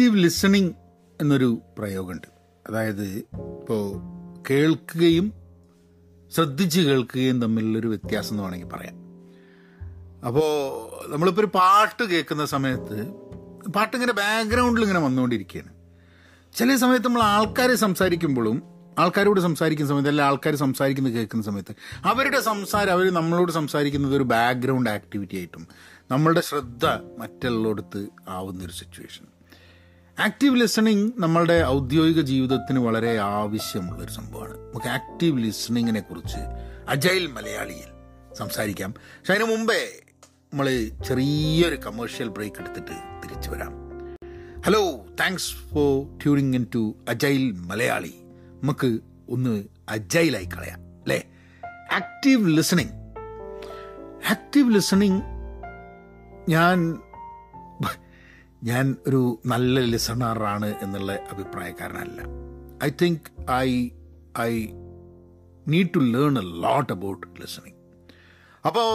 Active listening എന്നൊരു പ്രയോഗമുണ്ട്. അതായത് ഇപ്പോൾ കേൾക്കുകയും ശ്രദ്ധിച്ച് കേൾക്കുകയും തമ്മിലുള്ളൊരു വ്യത്യാസം എന്ന് വേണമെങ്കിൽ പറയാം. അപ്പോൾ നമ്മളിപ്പോൾ ഒരു പാട്ട് കേൾക്കുന്ന സമയത്ത് പാട്ടിങ്ങനെ ബാക്ക്ഗ്രൗണ്ടിൽ ഇങ്ങനെ വന്നുകൊണ്ടിരിക്കുകയാണ്. ചില സമയത്ത് നമ്മൾ ആൾക്കാർ സംസാരിക്കുമ്പോഴും ആൾക്കാരോട് സംസാരിക്കുന്ന സമയത്ത് അല്ലെങ്കിൽ ആൾക്കാർ സംസാരിക്കുന്നത് കേൾക്കുന്ന സമയത്ത് അവരുടെ സംസാരം അവർ നമ്മളോട് സംസാരിക്കുന്നത് ഒരു ബാക്ക്ഗ്രൗണ്ട് ആക്ടിവിറ്റി ആയിട്ടും നമ്മളുടെ ശ്രദ്ധ മറ്റുള്ളടത്ത് ആവുന്നൊരു സിറ്റുവേഷൻ. ആക്റ്റീവ് ലിസണിങ് നമ്മളുടെ ഔദ്യോഗിക ജീവിതത്തിന് വളരെ ആവശ്യമുള്ളൊരു സംഭവമാണ്. നമുക്ക് ആക്റ്റീവ് ലിസണിങ്ങിനെ കുറിച്ച് അജൈൽ മലയാളിയിൽ സംസാരിക്കാം. പക്ഷെ അതിന് മുമ്പേ നമ്മൾ ചെറിയൊരു കമേഴ്ഷ്യൽ ബ്രേക്ക് എടുത്തിട്ട് തിരിച്ചു വരാം. Hello, thanks for tuning in to agile Malayali. നമുക്ക് ഒന്ന് അജൈലായി കളയാം അല്ലേ? ആക്റ്റീവ് ലിസണിങ് ഞാൻ ഒരു നല്ല ലിസണറാണ് എന്നുള്ള അഭിപ്രായക്കാരനല്ല. I think I need to learn a lot about listening. അപ്പോൾ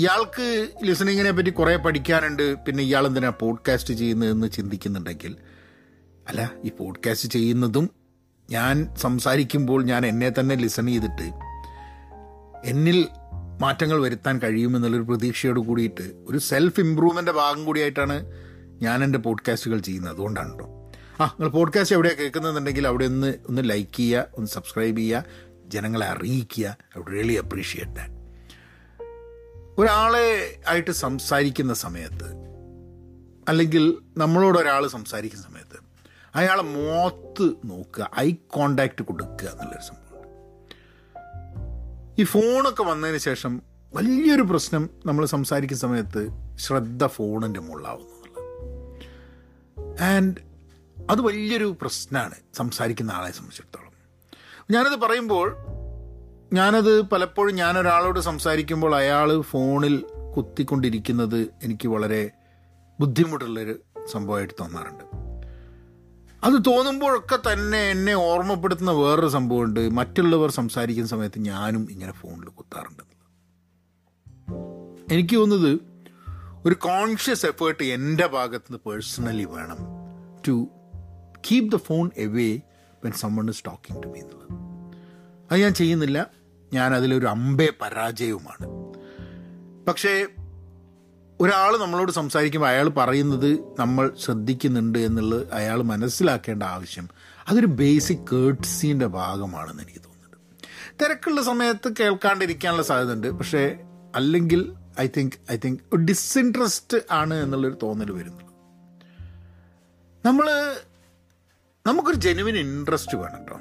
ഇയാൾക്ക് ലിസണിങ്ങിനെ പറ്റി കുറേ പഠിക്കാനുണ്ട്. പിന്നെ ഇയാളെന്തിനാണ് പോഡ്കാസ്റ്റ് ചെയ്യുന്നതെന്ന് ചിന്തിക്കുന്നുണ്ടെങ്കിൽ, അല്ല, ഈ പോഡ്കാസ്റ്റ് ചെയ്യുന്നതും ഞാൻ സംസാരിക്കുമ്പോൾ ഞാൻ എന്നെ തന്നെ ലിസൺ ചെയ്തിട്ട് എന്നിൽ മാറ്റങ്ങൾ വരുത്താൻ കഴിയുമെന്നുള്ളൊരു പ്രതീക്ഷയോട് കൂടിയിട്ട് ഒരു സെൽഫ് ഇമ്പ്രൂവ്മെൻ്റ് ഭാഗം കൂടിയായിട്ടാണ് ഞാൻ എൻ്റെ പോഡ്കാസ്റ്റുകൾ ചെയ്യുന്നത്. അതുകൊണ്ടാണ് കേട്ടോ. നിങ്ങൾ പോഡ്കാസ്റ്റ് എവിടെയാണ് കേൾക്കുന്നുണ്ടെങ്കിൽ അവിടെ ഒന്ന് ലൈക്ക് ചെയ്യുക, ഒന്ന് സബ്സ്ക്രൈബ് ചെയ്യുക, ജനങ്ങളെ അറിയിക്കുക. I would really appreciate that. ഒരാളെ ആയിട്ട് സംസാരിക്കുന്ന സമയത്ത് അല്ലെങ്കിൽ നമ്മളോടൊരാൾ സംസാരിക്കുന്ന സമയത്ത് അയാളെ മുഖത്ത് നോക്കുക, ഐ കോണ്ടാക്ട് കൊടുക്കുക എന്നുള്ളൊരു സംഭവമുണ്ട്. ഈ ഫോണൊക്കെ വന്നതിന് ശേഷം വലിയൊരു പ്രശ്നം, നമ്മൾ സംസാരിക്കുന്ന സമയത്ത് ശ്രദ്ധ ഫോണിൻ്റെ മുകളിലാവുന്നു എന്നുള്ളത്. ആൻഡ് അത് വലിയൊരു പ്രശ്നമാണ് സംസാരിക്കുന്ന ആളെ സംബന്ധിച്ചിടത്തോളം. ഞാനത് പറയുമ്പോൾ ഞാനത് പലപ്പോഴും ഞാനൊരാളോട് സംസാരിക്കുമ്പോൾ അയാൾ ഫോണിൽ കുത്തിക്കൊണ്ടിരിക്കുന്നത് എനിക്ക് വളരെ ബുദ്ധിമുട്ടുള്ളൊരു സംഭവമായിട്ട് തോന്നാറുണ്ട്. അത് തോന്നുമ്പോഴൊക്കെ തന്നെ എന്നെ ഓർമ്മപ്പെടുത്തുന്ന വേറൊരു സംഭവമുണ്ട്. മറ്റുള്ളവർ സംസാരിക്കുന്ന സമയത്ത് ഞാനും ഇങ്ങനെ ഫോണിൽ കുത്താറുണ്ട്. എനിക്ക് തോന്നുന്നത് ഒരു കോൺഷ്യസ് എഫേർട്ട് എൻ്റെ ഭാഗത്ത് നിന്ന് പേഴ്സണലി വേണം to keep the phone away when someone is talking to me എന്നുള്ളത്. അത് ഞാൻ ചെയ്യുന്നില്ല. ഞാൻ അതിലൊരു അമ്പേ പരാജയവുമാണ്. പക്ഷേ ഒരാൾ നമ്മളോട് സംസാരിക്കുമ്പോൾ അയാൾ പറയുന്നത് നമ്മൾ ശ്രദ്ധിക്കുന്നുണ്ട് എന്നുള്ളത് അയാൾ മനസ്സിലാക്കേണ്ട ആവശ്യം, അതൊരു ബേസിക് കേർട്ട്സീൻ്റെ ഭാഗമാണെന്ന് എനിക്ക് തോന്നുന്നുണ്ട്. തിരക്കുള്ള സമയത്ത് കേൾക്കാണ്ടിരിക്കാനുള്ള സാധ്യത ഉണ്ട്. പക്ഷേ അല്ലെങ്കിൽ ഐ തിങ്ക് ഡിസ്ഇൻട്രസ്റ്റ് ആണ് എന്നുള്ളൊരു തോന്നൽ വരുന്നുള്ളൂ. നമുക്കൊരു ജെനുവിൻ ഇൻട്രസ്റ്റ് വേണം കേട്ടോ.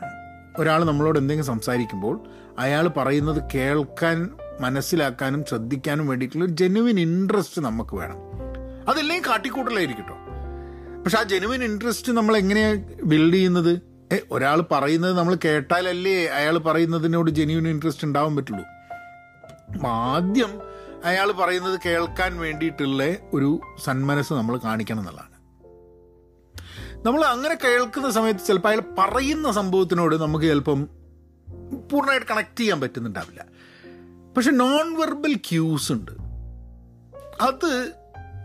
ഒരാൾ നമ്മളോട് എന്തെങ്കിലും സംസാരിക്കുമ്പോൾ അയാൾ പറയുന്നത് കേൾക്കാൻ, മനസ്സിലാക്കാനും ശ്രദ്ധിക്കാനും വേണ്ടിയിട്ടുള്ള ഒരു ജെനുവിൻ ഇൻട്രസ്റ്റ് നമുക്ക് വേണം. അതല്ലെങ്കിൽ കാട്ടിക്കൂട്ടലായിരിക്കും കേട്ടോ. പക്ഷെ ആ ജെനുവിൻ ഇൻട്രസ്റ്റ് നമ്മൾ എങ്ങനെയാണ് ബിൽഡ് ചെയ്യുന്നത്? ഒരാൾ പറയുന്നത് നമ്മൾ കേട്ടാലല്ലേ അയാൾ പറയുന്നതിനോട് ജെനുവിൻ ഇൻട്രസ്റ്റ് ഉണ്ടാവാൻ പറ്റുള്ളൂ. ആദ്യം അയാൾ പറയുന്നത് കേൾക്കാൻ വേണ്ടിയിട്ടുള്ള ഒരു സന്മനസ് നമ്മൾ കാണിക്കണം എന്നുള്ളതാണ്. നമ്മൾ അങ്ങനെ കേൾക്കുന്ന സമയത്ത് ചിലപ്പോൾ അയാൾ പറയുന്ന സംഭവത്തിനോട് നമുക്ക് ചിലപ്പം പൂർണ്ണമായിട്ട് കണക്ട് ചെയ്യാൻ പറ്റുന്നുണ്ടാവില്ല. പക്ഷെ നോൺ വെർബൽ ക്യൂസ് ഉണ്ട്, അത്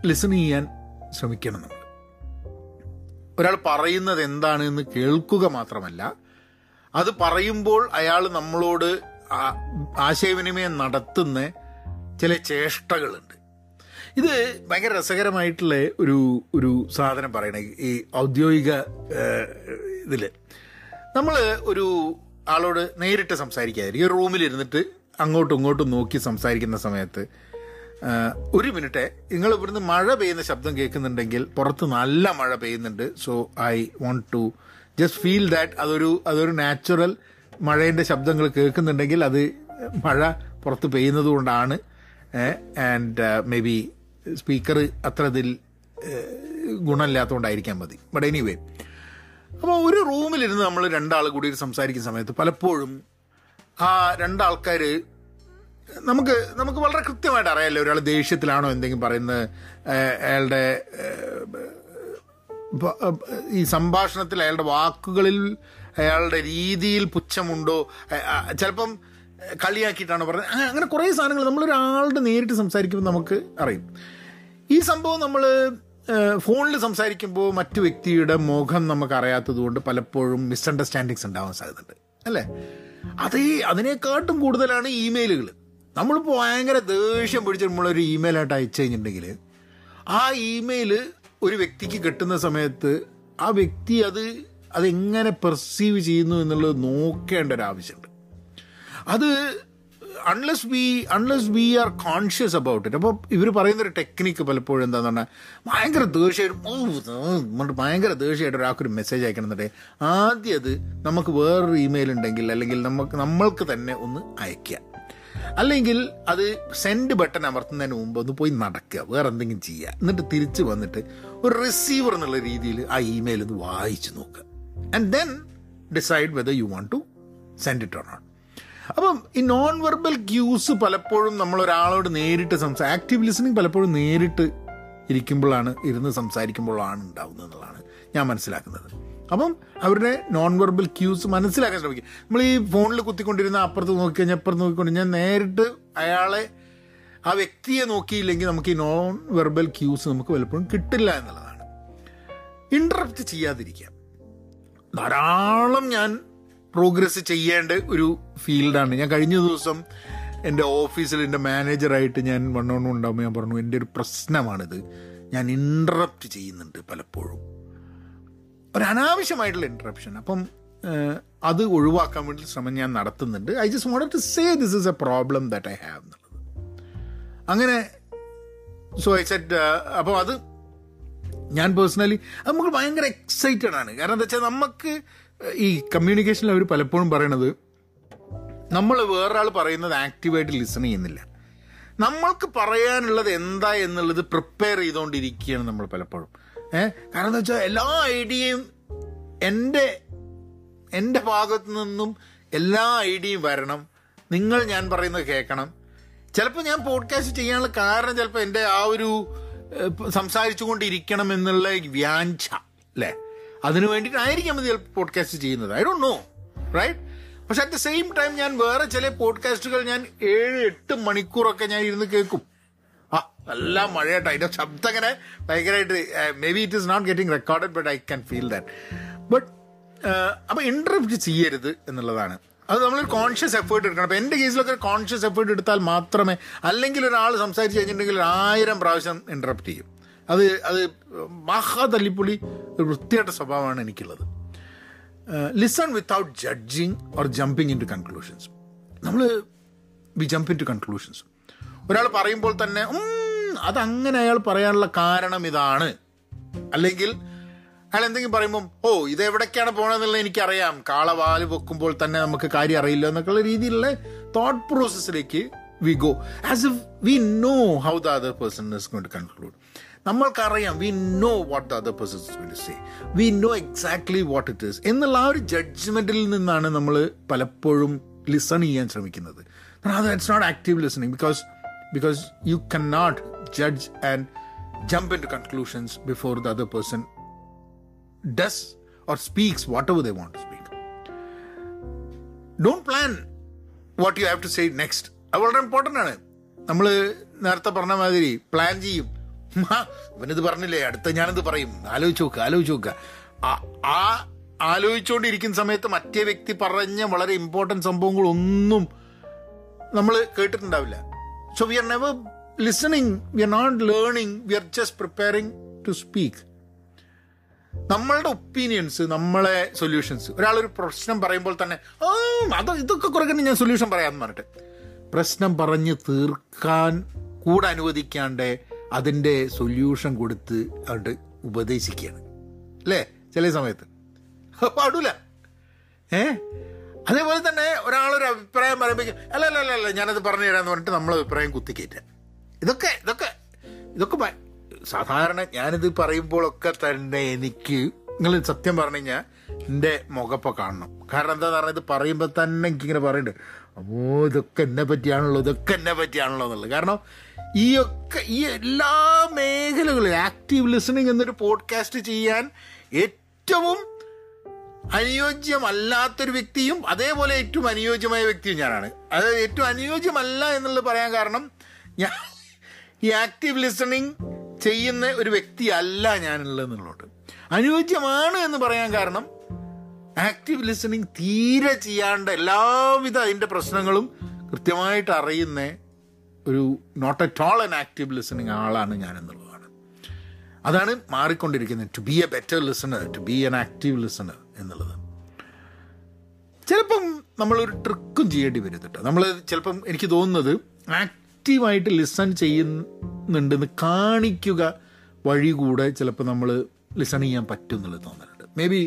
ലിസൺ ചെയ്യാൻ ശ്രമിക്കണം നമ്മൾ. ഒരാൾ പറയുന്നത് എന്താണ് എന്ന് കേൾക്കുക മാത്രമല്ല, അത് പറയുമ്പോൾ അയാൾ നമ്മളോട് ആശയവിനിമയം നടത്തുന്ന ചില ചേഷ്ടകളുണ്ട്. ഇത് ഭയങ്കര രസകരമായിട്ടുള്ള ഒരു സാധനം പറയണേ. ഈ ഔദ്യോഗിക ഇതിൽ നമ്മൾ ഒരു ആളോട് നേരിട്ട് സംസാരിക്കാതിരിക്കും. റൂമിലിരുന്നിട്ട് അങ്ങോട്ടും ഇങ്ങോട്ടും നോക്കി സംസാരിക്കുന്ന സമയത്ത്, ഒരു മിനിറ്റ്, നിങ്ങൾ ഇവിടുന്ന് മഴ പെയ്യുന്ന ശബ്ദം കേൾക്കുന്നുണ്ടെങ്കിൽ പുറത്ത് നല്ല മഴ പെയ്യുന്നുണ്ട്. So I want to just feel that. അതൊരു നാച്ചുറൽ മഴേൻ്റെ ശബ്ദങ്ങൾ കേൾക്കുന്നുണ്ടെങ്കിൽ അത് മഴ പുറത്ത് പെയ്യുന്നത് കൊണ്ടാണ്. ആൻഡ് മേ ബി സ്പീക്കർ അത്ര അതിൽ ഗുണമില്ലാത്തതുകൊണ്ടായിരിക്കാൻ മതി. ബട്ട് എനിവേ, അപ്പോൾ ഒരു റൂമിലിരുന്ന് നമ്മൾ രണ്ടാൾ കൂടി സംസാരിക്കുന്ന സമയത്ത് പലപ്പോഴും ആ രണ്ടാൾക്കാർ നമുക്ക് വളരെ കൃത്യമായിട്ട് അറിയാമല്ലോ ഒരാൾ ദേഷ്യത്തിലാണോ എന്തെങ്കിലും പറയുന്നത്, അയാളുടെ ഈ സംഭാഷണത്തിൽ അയാളുടെ വാക്കുകളിൽ അയാളുടെ രീതിയിൽ പുച്ഛമുണ്ടോ, ചിലപ്പം കളിയാക്കിയിട്ടാണോ പറയുന്നത്, അങ്ങനെ കുറേ സാധനങ്ങൾ നമ്മളൊരാളുടെ നേരിട്ട് സംസാരിക്കുമ്പോൾ നമുക്ക് അറിയും. ഈ സംഭവം നമ്മൾ ഫോണിൽ സംസാരിക്കുമ്പോൾ മറ്റു വ്യക്തിയുടെ മുഖം നമുക്കറിയാത്തത് കൊണ്ട് പലപ്പോഴും മിസ്അണ്ടർസ്റ്റാൻഡിങ്സ് ഉണ്ടാവാൻ സാധ്യതയുണ്ട് അല്ലേ. അതിനേക്കാട്ടും കൂടുതലാണ് ഇമെയിലുകൾ. നമ്മളിപ്പോൾ ഭയങ്കര ദേഷ്യം പിടിച്ച് നമ്മളൊരു ഇമെയിലായിട്ട് അയച്ചു കഴിഞ്ഞിട്ടുണ്ടെങ്കിൽ ആ ഇമെയിൽ ഒരു വ്യക്തിക്ക് കിട്ടുന്ന സമയത്ത് ആ വ്യക്തി അതെങ്ങനെ പെർസീവ് ചെയ്യുന്നു എന്നുള്ളത് നോക്കേണ്ട ഒരു ആവശ്യമുണ്ട്. അത് unless we are conscious about it. അപ്പോൾ ഇവർ പറയുന്നൊരു ടെക്നിക്ക് പലപ്പോഴും എന്താന്ന് പറഞ്ഞാൽ ഭയങ്കര ദേഷ്യമായിട്ട് ഒരാൾക്കൊരു മെസ്സേജ് അയക്കണമെന്നുണ്ടെങ്കിൽ ആദ്യം അത് നമുക്ക് വേറൊരു ഇമെയിൽ ഉണ്ടെങ്കിൽ അല്ലെങ്കിൽ നമ്മൾക്ക് തന്നെ ഒന്ന് അയക്കുക, അല്ലെങ്കിൽ അത് സെൻഡ് ബട്ടൺ അമർത്തുന്നതിന് മുമ്പ് ഒന്ന് പോയി നടക്കുക, വേറെ എന്തെങ്കിലും ചെയ്യുക, എന്നിട്ട് തിരിച്ച് വന്നിട്ട് ഒരു റിസീവർ എന്നുള്ള രീതിയിൽ ആ ഇമെയിൽ ഒന്ന് വായിച്ചു നോക്കുക. And then decide whether you want to send it or not. അപ്പം ഈ നോൺ വെർബൽ ക്യൂസ് പലപ്പോഴും നമ്മളൊരാളോട് നേരിട്ട് ആക്റ്റീവ് ലിസണിങ് പലപ്പോഴും നേരിട്ട് ഇരുന്ന് സംസാരിക്കുമ്പോഴാണ് ഉണ്ടാവുന്നത് എന്നുള്ളതാണ് ഞാൻ മനസ്സിലാക്കുന്നത്. അപ്പം അവരുടെ നോൺ വെർബൽ ക്യൂസ് മനസ്സിലാക്കാൻ ശ്രമിക്കുക. നമ്മൾ ഈ ഫോണിൽ കുത്തിക്കൊണ്ടിരുന്ന അപ്പുറത്ത് നോക്കിക്കഴിഞ്ഞാൽ അപ്പുറത്ത് നോക്കിക്കൊണ്ടിരുന്നാൽ നേരിട്ട് അയാളെ ആ വ്യക്തിയെ നോക്കിയില്ലെങ്കിൽ നമുക്ക് ഈ നോൺ വെർബൽ ക്യൂസ് നമുക്ക് പലപ്പോഴും കിട്ടില്ല എന്നുള്ളതാണ്. ഇൻട്രപ്റ്റ് ചെയ്യാതിരിക്കുക. ധാരാളം ഞാൻ പ്രോഗ്രസ് ചെയ്യേണ്ട ഒരു ഫീൽഡാണ്. ഞാൻ കഴിഞ്ഞ ദിവസം എൻ്റെ ഓഫീസിൽ എൻ്റെ മാനേജറായിട്ട് ഞാൻ വണ്ണോണം ഉണ്ടാകുമ്പോൾ ഞാൻ പറഞ്ഞു, എൻ്റെ ഒരു പ്രശ്നമാണിത്, ഞാൻ ഇൻട്രപ്റ്റ് ചെയ്യുന്നുണ്ട് പലപ്പോഴും, ഒരു അനാവശ്യമായിട്ടുള്ള ഇൻട്രപ്ഷൻ. അപ്പം അത് ഒഴിവാക്കാൻ വേണ്ടി ശ്രമം ഞാൻ നടത്തുന്നുണ്ട്. I just wanted to say this is a problem that I have എന്നുള്ളത്. അങ്ങനെ സോ ഐ സെഡ്. അപ്പോൾ അത് ഞാൻ പേഴ്സണലി നമുക്ക് ഭയങ്കര എക്സൈറ്റഡ് ആണ്. കാരണം എന്താ വെച്ചാൽ നമുക്ക് ഈ കമ്മ്യൂണിക്കേഷനിൽ അവർ പലപ്പോഴും പറയണത് നമ്മൾ വേറൊരാൾ പറയുന്നത് ആക്റ്റീവായിട്ട് ലിസൺ ചെയ്യുന്നില്ല, നമ്മൾക്ക് പറയാനുള്ളത് എന്താ എന്നുള്ളത് പ്രിപ്പയർ ചെയ്തുകൊണ്ടിരിക്കുകയാണ് നമ്മൾ പലപ്പോഴും. കാരണം എന്താ വെച്ചാൽ എല്ലാ ഐഡിയയും എൻ്റെ ഭാഗത്തു നിന്നും എല്ലാ ഐഡിയയും വരണം, നിങ്ങൾ ഞാൻ പറയുന്നത് കേൾക്കണം. ചിലപ്പോൾ ഞാൻ പോഡ്കാസ്റ്റ് ചെയ്യാനുള്ള കാരണം ചിലപ്പോൾ എൻ്റെ ആ ഒരു സംസാരിച്ചു കൊണ്ടിരിക്കണം എന്നുള്ള വ്യാഞ്ഛ അല്ലേ, അതിന് വേണ്ടിയിട്ടായിരിക്കും നമ്മൾ പോഡ്കാസ്റ്റ് ചെയ്യുന്നത്. I don't know right. പക്ഷെ അറ്റ് ദ സെയിം ടൈം ഞാൻ വേറെ ചില പോഡ്കാസ്റ്റുകൾ ഞാൻ 7-8 മണിക്കൂറൊക്കെ ഞാൻ ഇരുന്ന് കേൾക്കും. നല്ല മഴയായിട്ട് അതിൻ്റെ ശബ്ദം അങ്ങനെ ഭയങ്കരമായിട്ട് maybe it is not getting recorded but I can feel that. But അപ്പോൾ ഇൻട്രപ്റ്റ് ചെയ്യരുത് എന്നുള്ളതാണ്. അത് നമ്മളൊരു കോൺഷ്യസ് എഫേർട്ട് എടുക്കണം. അപ്പോൾ എൻ്റെ കേസിലൊക്കെ ഒരു കോൺഷ്യസ് എഫേർട്ട് എടുത്താൽ മാത്രമേ, അല്ലെങ്കിൽ ഒരാൾ സംസാരിച്ച് കഴിഞ്ഞിട്ടുണ്ടെങ്കിൽ 1000 പ്രാവശ്യം ഇൻട്രപ്റ്റ് ചെയ്യും. അത് മഹാ തല്ലിപ്പൊളി ഒരു വൃത്തിയായിട്ട സ്വഭാവമാണ് എനിക്കുള്ളത്. Listen without judging or jumping into conclusions. We jump into conclusions. ഒരാൾ പറയുമ്പോൾ തന്നെ അതങ്ങനെ അയാൾ പറയാനുള്ള കാരണം ഇതാണ്, അല്ലെങ്കിൽ അയാൾ എന്തെങ്കിലും പറയുമ്പം ഇതെവിടേക്കാണ് പോകണമെന്നുള്ളത് എനിക്കറിയാം, കാളവാല് വെക്കുമ്പോൾ തന്നെ നമുക്ക് കാര്യം അറിയില്ല എന്നൊക്കെയുള്ള രീതിയിലുള്ള തോട്ട് പ്രോസസ്സിലേക്ക് we go as if we know how the other person is going to conclude. നമ്മൾക്കറിയാം, we know what the other person is going to say, we know exactly what it is എന്നുള്ള ആ ഒരു ജഡ്ജ്മെൻറ്റിൽ നിന്നാണ് നമ്മൾ പലപ്പോഴും listen ചെയ്യാൻ ശ്രമിക്കുന്നത്. It's not active listening because you cannot judge and jump into conclusions before the other person does or speaks whatever they want to speak. Don't plan what you have to say next. That's very important. നമ്മൾ നേരത്തെ പറഞ്ഞ മാതിരി plan ചെയ്യും, ഇവനിത് പറഞ്ഞില്ലേ, അടുത്ത ഞാനിത് പറയും, ആലോചിച്ച് നോക്കുക. ആ ആലോചിച്ചുകൊണ്ടിരിക്കുന്ന സമയത്ത് മറ്റേ വ്യക്തി പറഞ്ഞ വളരെ ഇമ്പോർട്ടൻറ്റ് സംഭവങ്ങളൊന്നും നമ്മൾ കേട്ടിട്ടുണ്ടാവില്ല. So we are never listening, we are not learning, we are just preparing to speak. നമ്മളുടെ ഒപ്പീനിയൻസ്, നമ്മളെ സൊല്യൂഷൻസ്. ഒരാളൊരു പ്രശ്നം പറയുമ്പോൾ തന്നെ ഇതൊക്കെ കുറയ്ക്കണേ, ഞാൻ സൊല്യൂഷൻ പറയാമെന്ന് പറഞ്ഞിട്ട് പ്രശ്നം പറഞ്ഞ് തീർക്കാൻ കൂടെ അനുവദിക്കാണ്ട് അതിൻ്റെ സൊല്യൂഷൻ കൊടുത്ത് അത് ഉപദേശിക്കുകയാണ് അല്ലേ ചില സമയത്ത്. പാടില്ല. അതേപോലെ തന്നെ ഒരാളൊരു അഭിപ്രായം പറയുമ്പോഴേക്കും അല്ല ഞാനത് പറഞ്ഞു തരാമെന്ന് പറഞ്ഞിട്ട് നമ്മളെ അഭിപ്രായം കുത്തിക്കയറ്റുക. ഇതൊക്കെ സാധാരണ ഞാനിത് പറയുമ്പോഴൊക്കെ തന്നെ എനിക്ക് നിങ്ങൾ സത്യം പറഞ്ഞു കഴിഞ്ഞാൽ എൻ്റെ മുഖപ്പം കാണണം. കാരണം എന്താണെന്ന് പറഞ്ഞാൽ ഇത് പറയുമ്പോൾ തന്നെ എനിക്കിങ്ങനെ പറയുന്നുണ്ട്, ഇതൊക്കെ എന്നെ പറ്റിയാണല്ലോ എന്നുള്ളത്. കാരണം ഈ എല്ലാ മേഖലകളിലും ആക്റ്റീവ് ലിസണിങ് എന്നൊരു പോഡ്കാസ്റ്റ് ചെയ്യാൻ ഏറ്റവും അനുയോജ്യമല്ലാത്തൊരു വ്യക്തിയും അതേപോലെ ഏറ്റവും അനുയോജ്യമായ വ്യക്തിയും ഞാനാണ്. അത് ഏറ്റവും അനുയോജ്യമല്ല എന്നുള്ളത് പറയാൻ കാരണം, ഞാൻ ഈ ആക്റ്റീവ് ലിസണിങ് ചെയ്യുന്ന ഒരു വ്യക്തിയല്ല ഞാനുള്ളതെന്നുള്ളതുകൊണ്ട്. അനുയോജ്യമാണ് എന്ന് പറയാൻ കാരണം ആക്റ്റീവ് ലിസണിങ് തീരെ ചെയ്യാണ്ട് എല്ലാവിധ അതിൻ്റെ പ്രശ്നങ്ങളും കൃത്യമായിട്ട് അറിയുന്ന ഒരു not at all an active listening ആളാണ് ഞാനെന്നുള്ളതാണ്. അതാണ് മാറിക്കൊണ്ടിരിക്കുന്നത്. To be a better listener, to be an active listener എന്നുള്ളത്. ചിലപ്പം നമ്മളൊരു ട്രിക്കും ചെയ്യേണ്ടി വരും കേട്ടോ. നമ്മൾ ചിലപ്പം എനിക്ക് തോന്നുന്നത് ആക്റ്റീവായിട്ട് ലിസൺ ചെയ്യുന്നുണ്ടെന്ന് കാണിക്കുക വഴി കൂടെ ചിലപ്പോൾ നമ്മൾ ലിസൺ ചെയ്യാൻ പറ്റും എന്നുള്ളത് തോന്നലുണ്ട്. മേ ബി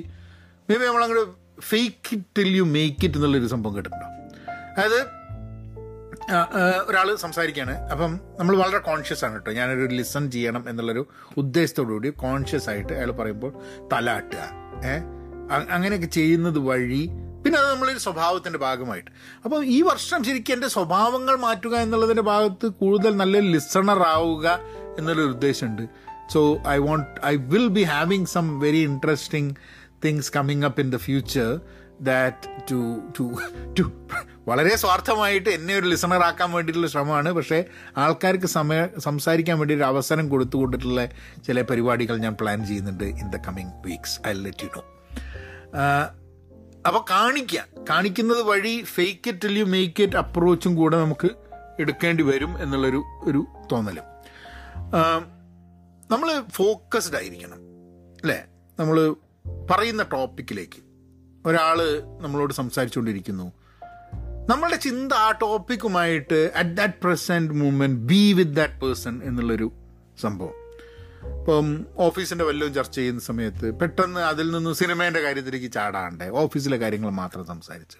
നമ്മളങ്ങോട്ട് fake it till you make it എന്നുള്ളൊരു സംഭവം കേട്ടിട്ടുണ്ടോ? അതായത് ഒരാൾ സംസാരിക്കുകയാണ്, അപ്പം നമ്മൾ വളരെ കോൺഷ്യസ് ആണ് കേട്ടോ, ഞാനൊരു ലിസൺ ചെയ്യണം എന്നുള്ളൊരു ഉദ്ദേശത്തോടു കൂടി കോൺഷ്യസ് ആയിട്ട് അയാൾ പറയുമ്പോൾ തലാട്ടുക, അങ്ങനെയൊക്കെ ചെയ്യുന്നത് വഴി പിന്നെ അത് നമ്മളൊരു സ്വഭാവത്തിൻ്റെ ഭാഗമായിട്ട്. അപ്പം ഈ വർഷം ശരിക്കും എൻ്റെ സ്വഭാവങ്ങൾ മാറ്റുക എന്നുള്ളതിൻ്റെ ഭാഗത്ത് കൂടുതൽ നല്ലൊരു ലിസണർ ആവുക എന്നുള്ളൊരു ഉദ്ദേശമുണ്ട്. So I will be having some very interesting things coming up in the future that to to to വളരെ സ്വാർത്ഥമായിട്ട് എന്നെ ഒരു ലിസണർ ആക്കാൻ വേണ്ടിയിട്ടുള്ള ശ്രമമാണ്. പക്ഷേ ആൾക്കാർക്ക് സംസാരിക്കാൻ വേണ്ടി ഒരു അവസരം കൊടുത്തുകൊണ്ടിട്ടുള്ള ചില പരിപാടികൾ ഞാൻ പ്ലാൻ ചെയ്യുന്നുണ്ട് in the coming weeks. I let you know. അപ്പോൾ കാണിക്കുന്നത് വഴി fake it till you make it അപ്രോച്ചും കൂടെ നമുക്ക് എടുക്കേണ്ടി വരും എന്നുള്ളൊരു തോന്നലും. നമ്മൾ ഫോക്കസ്ഡ് ആയിരിക്കണം അല്ലേ? നമ്മൾ പറയുന്ന ടോപ്പിക്കിലേക്ക് ഒരാൾ നമ്മളോട് സംസാരിച്ചുകൊണ്ടിരിക്കുന്നു, നമ്മളുടെ ചിന്ത ആ ടോപ്പിക്കുമായിട്ട് at that present moment be with that person എന്നുള്ളൊരു സംഭവം. ഇപ്പം ഓഫീസിൻ്റെ വല്ലതും ചർച്ച ചെയ്യുന്ന സമയത്ത് പെട്ടെന്ന് അതിൽ നിന്നും സിനിമേൻ്റെ കാര്യത്തിലേക്ക് ചാടാണ്ട് ഓഫീസിലെ കാര്യങ്ങൾ മാത്രം സംസാരിച്ച്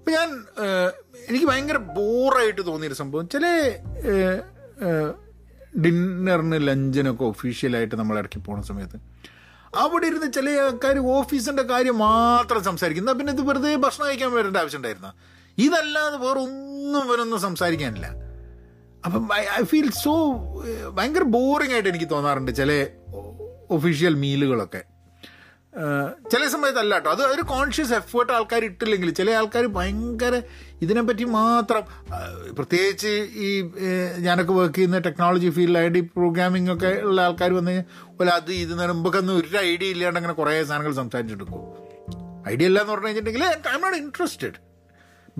ഇപ്പം എനിക്ക് ഭയങ്കര ബോറായിട്ട് തോന്നിയൊരു സംഭവം, ചില ഡിന്നറിന് ലഞ്ചിനൊക്കെ ഒഫീഷ്യലായിട്ട് നമ്മൾ ഇടയ്ക്ക് പോകുന്ന സമയത്ത് അവിടെ ഇരുന്ന് ചില ആൾക്കാർ ഓഫീസിൻ്റെ കാര്യം മാത്രം സംസാരിക്കുന്ന, പിന്നെ ഇത് വെറുതെ ഭക്ഷണം കഴിക്കാൻ വരേണ്ട ആവശ്യം ഉണ്ടായിരുന്ന, ഇതല്ലാതെ വേറെ ഒന്നും ഇവരൊന്നും സംസാരിക്കാനില്ല. അപ്പം ഐ ഫീൽ സോ ഭയങ്കര ബോറിംഗ് ആയിട്ട് എനിക്ക് തോന്നാറുണ്ട് ചില ഒഫീഷ്യൽ മീലുകളൊക്കെ. ചില സമയത്തല്ല കേട്ടോ, അത് ഒരു കോൺഷ്യസ് എഫേർട്ട് ആൾക്കാർ ഇട്ടില്ലെങ്കിൽ ചില ആൾക്കാർ ഭയങ്കര ഇതിനെപ്പറ്റി മാത്രം, പ്രത്യേകിച്ച് ഈ ഞാനൊക്കെ വർക്ക് ചെയ്യുന്ന ടെക്നോളജി ഫീൽഡിലായിട്ട് ഈ പ്രോഗ്രാമിംഗ് ഒക്കെ ഉള്ള ആൾക്കാർ വന്നു കഴിഞ്ഞാൽ ഒരു അത് ഇത് മുമ്പൊക്കൊന്നും ഒരു ഐഡിയ ഇല്ലാണ്ട് അങ്ങനെ കുറേ സാധനങ്ങൾ സംസാരിച്ചെടുക്കും. ഐഡിയ ഇല്ല എന്ന് പറഞ്ഞു കഴിഞ്ഞിട്ടുണ്ടെങ്കിൽ I am not interested.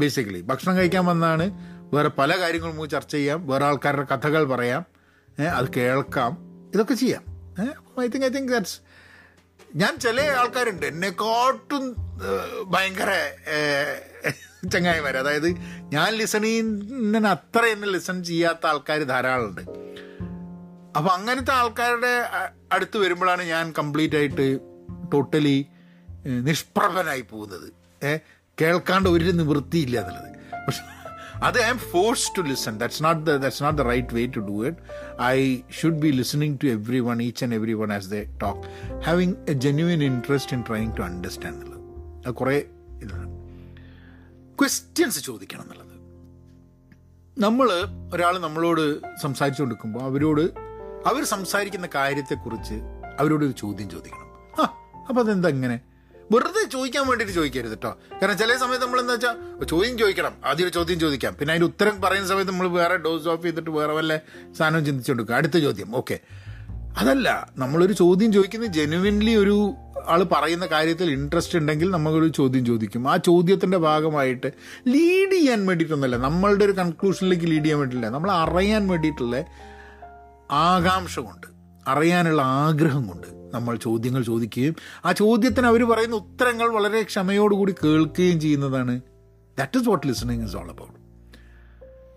Basically ഭക്ഷണം കഴിക്കാൻ വന്നാണ്, വേറെ പല കാര്യങ്ങളും നമുക്ക് ചർച്ച ചെയ്യാം, വേറെ ആൾക്കാരുടെ കഥകൾ പറയാം, അത് കേൾക്കാം, ഇതൊക്കെ ചെയ്യാം. ഐ തിങ്ക് ദാറ്റ്സ് ഞാൻ ചില ആൾക്കാരുണ്ട് എന്നെക്കാട്ടും ഭയങ്കര ചങ്ങായിമാർ, അതായത് ഞാൻ ലിസണിന് അത്ര എന്നെ ലിസൺ ചെയ്യാത്ത ആൾക്കാർ ധാരാളമുണ്ട്. അപ്പോൾ അങ്ങനത്തെ ആൾക്കാരുടെ അടുത്ത് വരുമ്പോഴാണ് ഞാൻ കംപ്ലീറ്റ് ആയിട്ട് ടോട്ടലി നിഷ്പ്രഭനായി പോകുന്നത്, കേൾക്കാണ്ട് ഒരു നിവൃത്തിയില്ല എന്നുള്ളത്. പക്ഷെ അത് I am forced to listen. That's not the right way to do it. I should be listening to every one, each and every one as they talk, having a genuine interest in trying to understand എന്നുള്ളത്. അത് കുറേ ഇതാണ്. Questions ചോദിക്കണം എന്നുള്ളത്. നമ്മൾ ഒരാൾ നമ്മളോട് സംസാരിച്ചു കൊടുക്കുമ്പോൾ അവർ സംസാരിക്കുന്ന കാര്യത്തെക്കുറിച്ച് അവരോടൊരു ചോദ്യം ചോദിക്കണം. അപ്പോൾ അതെന്താ ഇങ്ങനെ വെറുതെ ചോദിക്കാൻ വേണ്ടിയിട്ട് ചോദിക്കരുത് കേട്ടോ. കാരണം ചില സമയത്ത് നമ്മളെന്ന് വെച്ചാൽ ചോദ്യം ചോദിക്കണം, ആദ്യം ചോദ്യം ചോദിക്കാം, പിന്നെ അതിൻ്റെ ഉത്തരം പറയുന്ന സമയത്ത് നമ്മൾ വേറെ ഡോസ് ഓഫ് ചെയ്തിട്ട് വേറെ വല്ല സാധനം ചിന്തിച്ചുകൊണ്ടിരിക്കുക, അടുത്ത ചോദ്യം. ഓക്കെ, അതല്ല, നമ്മളൊരു ചോദ്യം ചോദിക്കുന്നത് ജെനുവിൻലി ഒരു ആൾ പറയുന്ന കാര്യത്തിൽ ഇൻട്രസ്റ്റ് ഉണ്ടെങ്കിൽ നമ്മളൊരു ചോദ്യം ചോദിക്കും. ആ ചോദ്യത്തിൻ്റെ ഭാഗമായിട്ട് ലീഡ് ചെയ്യാൻ വേണ്ടിയിട്ടൊന്നുമല്ല, നമ്മളുടെ ഒരു കൺക്ലൂഷനിലേക്ക് ലീഡ് ചെയ്യാൻ വേണ്ടിയിട്ടില്ല, നമ്മൾ അറിയാൻ വേണ്ടിയിട്ടുള്ള ആകാംക്ഷ കൊണ്ട്, അറിയാനുള്ള ആഗ്രഹം കൊണ്ട് നമ്മൾ ചോദ്യങ്ങൾ ചോദിക്കുകയും ആ ചോദ്യത്തിന് അവർ പറയുന്ന ഉത്തരങ്ങൾ വളരെ ക്ഷമയോടുകൂടി കേൾക്കുകയും ചെയ്യുന്നതാണ്. That is what listening is all about.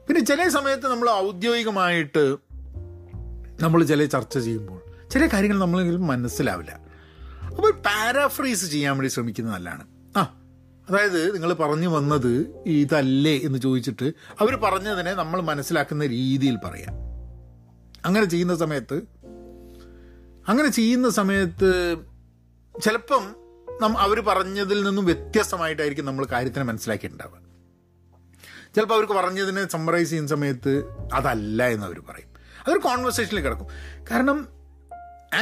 പിന്നെ ചില സമയത്ത് നമ്മൾ ഔദ്യോഗികമായിട്ട് നമ്മൾ ചില ചർച്ച ചെയ്യുമ്പോൾ ചില കാര്യങ്ങൾ നമ്മളെങ്കിലും മനസ്സിലാവില്ല. അപ്പോൾ പാരാഫ്രീസ് ചെയ്യാൻ വേണ്ടി ശ്രമിക്കുന്നത് നല്ലതാണ്. അതായത് നിങ്ങൾ പറഞ്ഞു വന്നത് ഇതല്ലേ എന്ന് ചോദിച്ചിട്ട് അവർ പറഞ്ഞതിനെ നമ്മൾ മനസ്സിലാക്കുന്ന രീതിയിൽ പറയാം. അങ്ങനെ ചെയ്യുന്ന സമയത്ത് ചിലപ്പം അവർ പറഞ്ഞതിൽ നിന്നും വ്യത്യസ്തമായിട്ടായിരിക്കും നമ്മൾ കാര്യത്തിനെ മനസ്സിലാക്കിയിട്ടുണ്ടാവുക. ചിലപ്പോൾ അവർക്ക് പറഞ്ഞതിനെ സമ്മറൈസ് ചെയ്യുന്ന സമയത്ത് അതല്ല എന്നവർ പറയും. അതൊരു കോൺവെർസേഷനിൽ കിടക്കും. കാരണം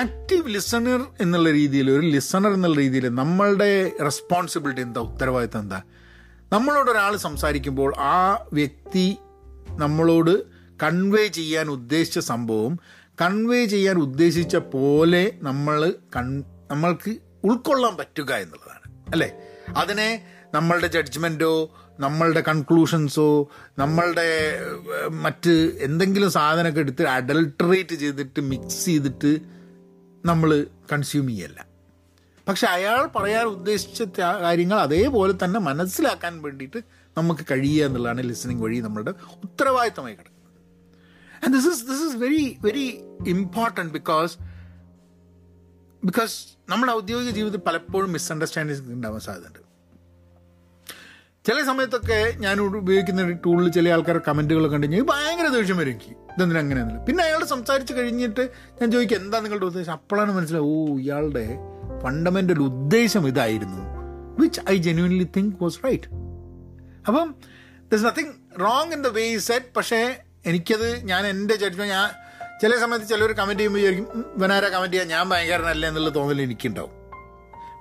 ആക്റ്റീവ് ലിസണർ എന്നുള്ള രീതിയിൽ, ഒരു ലിസണർ എന്നുള്ള രീതിയിൽ നമ്മളുടെ റെസ്പോൺസിബിലിറ്റി എന്താ, ഉത്തരവാദിത്തം എന്താ? നമ്മളോടൊരാൾ സംസാരിക്കുമ്പോൾ ആ വ്യക്തി നമ്മളോട് കൺവേ ചെയ്യാൻ ഉദ്ദേശിച്ച സംഭവം കൺവേ ചെയ്യാൻ ഉദ്ദേശിച്ച പോലെ നമ്മൾക്ക് ഉൾക്കൊള്ളാൻ പറ്റുക എന്നുള്ളതാണ്, അല്ലേ? അതിനെ നമ്മളുടെ ജഡ്ജ്മെൻറ്റോ നമ്മളുടെ കൺക്ലൂഷൻസോ നമ്മളുടെ മറ്റ് എന്തെങ്കിലും സാധനമൊക്കെ എടുത്ത് അഡൾട്ടറേറ്റ് ചെയ്തിട്ട് മിക്സ് ചെയ്തിട്ട് നമ്മൾ കൺസ്യൂം ചെയ്യല്ല. പക്ഷെ അയാൾ പറയാൻ ഉദ്ദേശിച്ച കാര്യങ്ങൾ അതേപോലെ തന്നെ മനസ്സിലാക്കാൻ വേണ്ടിയിട്ട് നമുക്ക് കഴിയുക എന്നുള്ളതാണ് ലിസണിങ് വഴി നമ്മളുടെ ഉത്തരവാദിത്തമായി കിടക്കുന്നത്. And this is very very important because നമ്മുടെ ഔദ്യോഗിക ജീവിതത്തിൽ പലപ്പോഴും മിസ്അണ്ടർസ്റ്റാൻഡിങ്സ് ഉണ്ടാവാൻ സാധ്യതയുണ്ട്. ചില സമയത്തൊക്കെ ഞാൻ ഉപയോഗിക്കുന്ന ടൂളിൽ ചില ആൾക്കാർ കമൻറ്റുകളൊക്കെ ഉണ്ടെങ്കിൽ ഭയങ്കര ദേഷ്യം വരും, എനിക്ക് ഇതെന്തിനും അങ്ങനെയാണെന്നില്ല. പിന്നെ അയാൾ സംസാരിച്ച് കഴിഞ്ഞിട്ട് ഞാൻ ചോദിക്കും എന്താ നിങ്ങളുടെ ഉദ്ദേശം, അപ്പോഴാണ് മനസ്സിലാവും ഓ ഇയാളുടെ ഫണ്ടമെൻ്റൽ ഉദ്ദേശം ഇതായിരുന്നു, which I genuinely think was right. അപ്പം there is nothing wrong in the way he said, പക്ഷേ എനിക്കത് ഞാൻ എൻ്റെ ജഡ്ജ്മെൻറ്റ് ഞാൻ ചില സമയത്ത് ചിലവർ കമൻറ്റ് ചെയ്യുമ്പോൾ വിചാരിക്കും ഇവനാരാ കമൻറ്റ് ചെയ്യാൻ, ഞാൻ ഭയങ്കരനല്ല എന്നുള്ള തോന്നൽ എനിക്കുണ്ടാവും.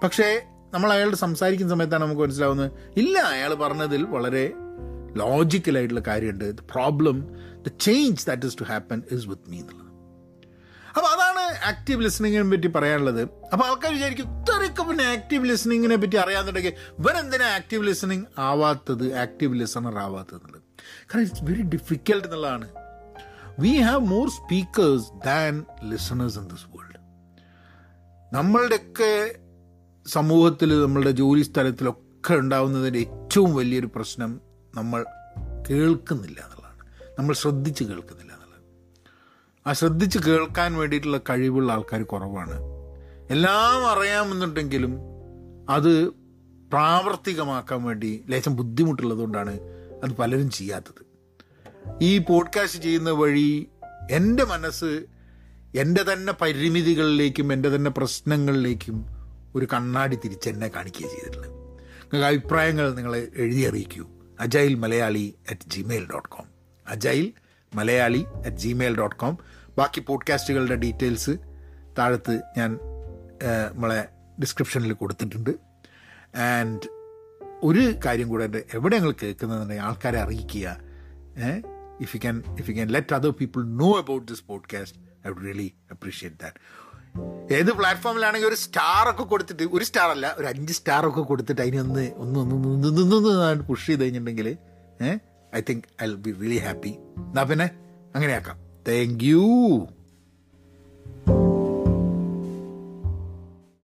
പക്ഷേ നമ്മൾ അയാളോട് സംസാരിക്കുന്ന സമയത്താണ് നമുക്ക് മനസ്സിലാവുന്നത് ഇല്ല, അയാൾ പറഞ്ഞതിൽ വളരെ ലോജിക്കലായിട്ടുള്ള കാര്യമുണ്ട്, the problem the change that is to happen is with me എന്നുള്ളത്. അപ്പോൾ അതാണ് ആക്റ്റീവ് ലിസണിങ്ങിനെ പറ്റി പറയാനുള്ളത്. അപ്പോൾ ആൾക്കാർ വിചാരിക്കും ഇത്രയൊക്കെ പിന്നെ ആക്റ്റീവ് ലിസണിങ്ങിനെ പറ്റി അറിയാമെന്നുണ്ടെങ്കിൽ ഇവരെന്തിനാണ് ആക്റ്റീവ് ലിസണിങ് ആവാത്തത്, ആക്റ്റീവ് ലിസണർ ആവാത്തത് എന്നുള്ളത്. കാരണം ഇറ്റ്സ് വെരി ഡിഫിക്കൽട്ട് എന്നുള്ളതാണ്. We have more speakers than listeners in this world. നമ്മളുടെയൊക്കെ സമൂഹത്തിൽ നമ്മളുടെ ജോലി സ്ഥലത്തിലൊക്കെ ഉണ്ടാകുന്നതിൻ്റെ ഏറ്റവും വലിയൊരു പ്രശ്നം നമ്മൾ കേൾക്കുന്നില്ല എന്നുള്ളതാണ്, നമ്മൾ ശ്രദ്ധിച്ച് കേൾക്കുന്നില്ല എന്നുള്ളത്. ആ ശ്രദ്ധിച്ച് കേൾക്കാൻ വേണ്ടിയിട്ടുള്ള കഴിവുള്ള ആൾക്കാർ കുറവാണ്. എല്ലാം അറിയാമെന്നുണ്ടെങ്കിലും അത് പ്രാവർത്തികമാക്കാൻ വേണ്ടി ലേശം ബുദ്ധിമുട്ടുള്ളതുകൊണ്ടാണ് അത് പലരും ചെയ്യാത്തത്. ഈ പോഡ്കാസ്റ്റ് ചെയ്യുന്ന വഴി എൻ്റെ മനസ്സ് എൻ്റെ തന്നെ പരിമിതികളിലേക്കും എൻ്റെ തന്നെ പ്രശ്നങ്ങളിലേക്കും ഒരു കണ്ണാടി തിരിച്ച് എന്നെ കാണിക്കുകയും ചെയ്തിട്ടുള്ളത്. നിങ്ങൾക്ക് അഭിപ്രായങ്ങൾ നിങ്ങൾ എഴുതി അറിയിക്കൂ. agile malayali@gmail.com agile malayali@gmail.com. ബാക്കി പോഡ്കാസ്റ്റുകളുടെ ഡീറ്റെയിൽസ് താഴത്ത് ഞാൻ നമ്മളെ ഡിസ്ക്രിപ്ഷനിൽ കൊടുത്തിട്ടുണ്ട്. ആൻഡ് ഒരു കാര്യം കൂടെ എൻ്റെ എവിടെ ഞങ്ങൾ കേൾക്കുന്നതെന്നുണ്ടെങ്കിൽ ആൾക്കാരെ അറിയിക്കുക. If you can let other people know about this podcast, I would really appreciate that. ഏത് പ്ലാറ്റ്ഫോമിലാണെങ്കിൽ ഒരു സ്റ്റാറൊക്കെ കൊടുത്തിട്ട്, ഒരു സ്റ്റാറല്ല ഒരു 5 സ്റ്റാറൊക്കെ കൊടുത്തിട്ട് അതിനൊന്ന് പുഷ് ചെയ്ത് കഴിഞ്ഞിട്ടുണ്ടെങ്കിൽ I think I will be really happy. എന്നാ പിന്നെ അങ്ങനെയാക്കാം. Thank U.